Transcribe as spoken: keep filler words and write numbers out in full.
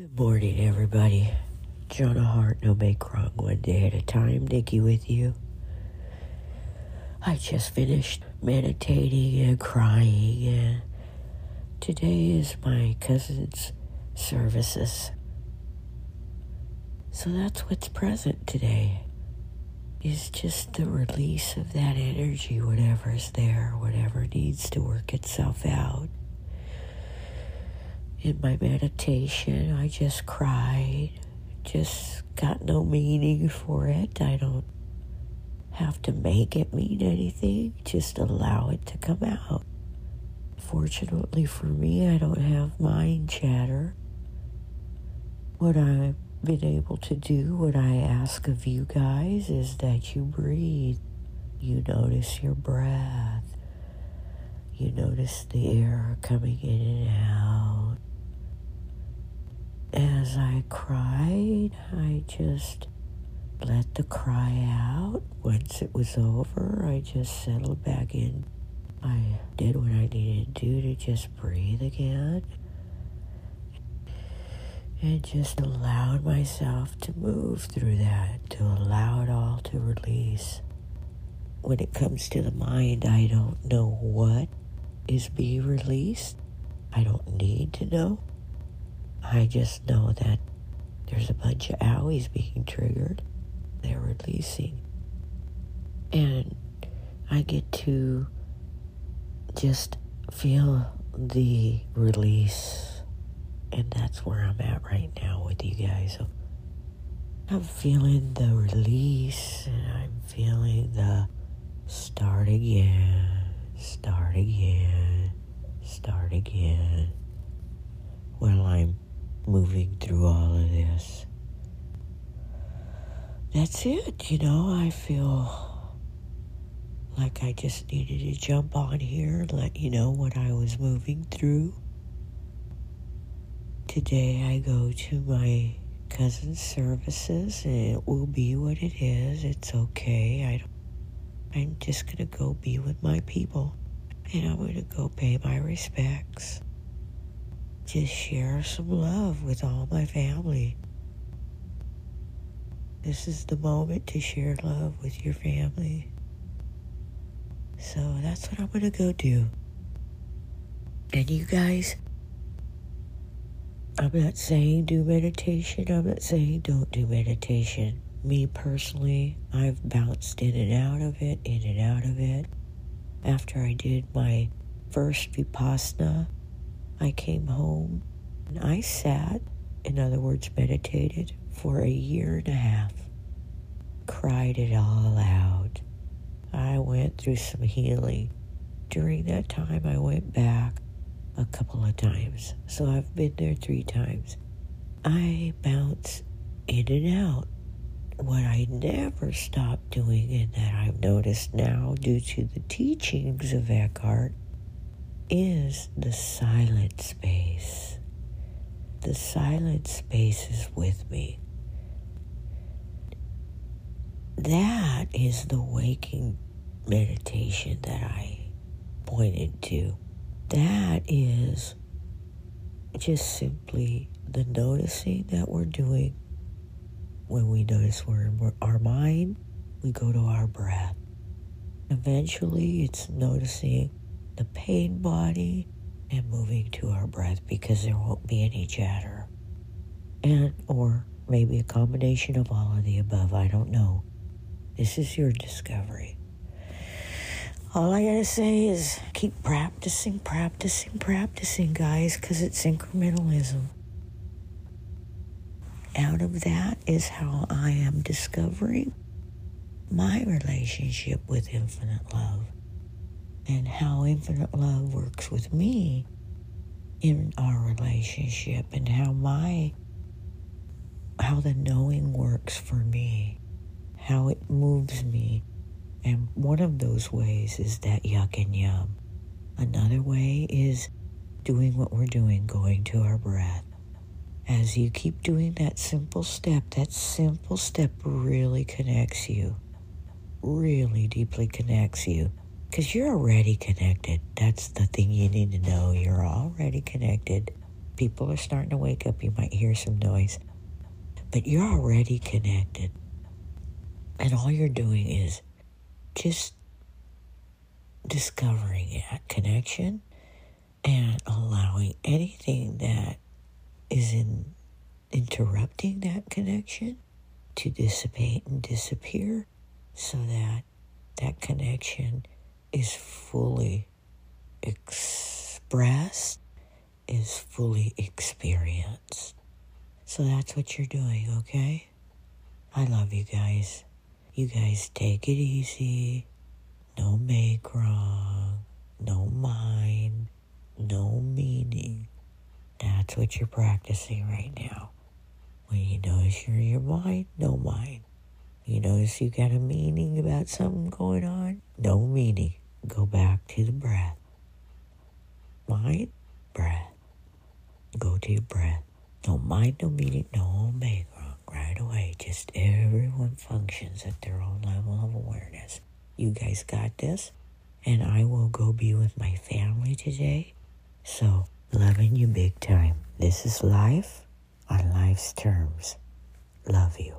Good morning, everybody. Jonah Hart, no make wrong, one day at a time. Nikki with you. I just finished meditating and crying, and today is my cousin's services. So that's what's present today, is just the release of that energy, whatever's there, whatever needs to work itself out. In my meditation, I just cried, just got no meaning for it. I don't have to make it mean anything, just allow it to come out. Fortunately for me, I don't have mind chatter. What I've been able to do, what I ask of you guys, is that you breathe. You notice your breath. You notice the air coming in and out. As I cried, I just let the cry out. Once it was over, I just settled back in. I did what I needed to do to just breathe again. And just allowed myself to move through that, to allow it all to release. When it comes to the mind, I don't know what is being released. I don't need to know. I just know that there's a bunch of owies being triggered. They're releasing. And I get to just feel the release. And that's where I'm at right now with you guys. I'm feeling the release, and I'm feeling the start again, start again, start again. While I'm moving through all of this. That's it, you know, I feel like I just needed to jump on here and let you know what I was moving through. Today I go to my cousin's services, and it will be what it is. It's okay. I don't, I'm just going to go be with my people, and I'm going to go pay my respects. Just share some love with all my family. This is the moment to share love with your family. So that's what I'm going to go do. And you guys, I'm not saying do meditation. I'm not saying don't do meditation. Me personally, I've bounced in and out of it, in and out of it. After I did my first Vipassana, I came home and I sat, in other words, meditated for a year and a half. Cried it all out. I went through some healing. During that time, I went back a couple of times. So I've been there three times. I bounce in and out. What I never stopped doing, and that I've noticed now due to the teachings of Eckhart, is the silent space. The silent space is with me. That is the waking meditation that I pointed to. That is just simply the noticing that we're doing. When we notice we're in our mind, we go to our breath. Eventually, it's noticing the pain body and moving to our breath, because there won't be any chatter. And, or maybe a combination of all of the above, I don't know. This is your discovery. All I gotta say is keep practicing, practicing, practicing, guys, because it's incrementalism. Out of that is how I am discovering my relationship with infinite love, and how infinite love works with me in our relationship, and how my, how the knowing works for me, how it moves me. And one of those ways is that yuck and yum. Another way is doing what we're doing, going to our breath. As you keep doing that simple step, that simple step really connects you, really deeply connects you, because you're already connected. That's the thing you need to know. You're already connected. people are starting to wake up, you might hear some noise. But you're already connected. And all you're doing is just discovering that connection and allowing anything that is in interrupting that connection to dissipate and disappear so that that connection is fully expressed, is fully experienced. So that's what you're doing, okay? I love you guys. You guys take it easy. No make wrong. No mind. No meaning. That's what you're practicing right now. When you notice you're in your mind, no mind. You notice you got a meaning about something going on, no meaning. Go back to the breath. Mind, breath. Go to your breath. No mind, no meaning, no make wrong. Right away, just everyone functions at their own level of awareness. You guys got this, and I will go be with my family today. So, loving you big time. This is life on life's terms. Love you.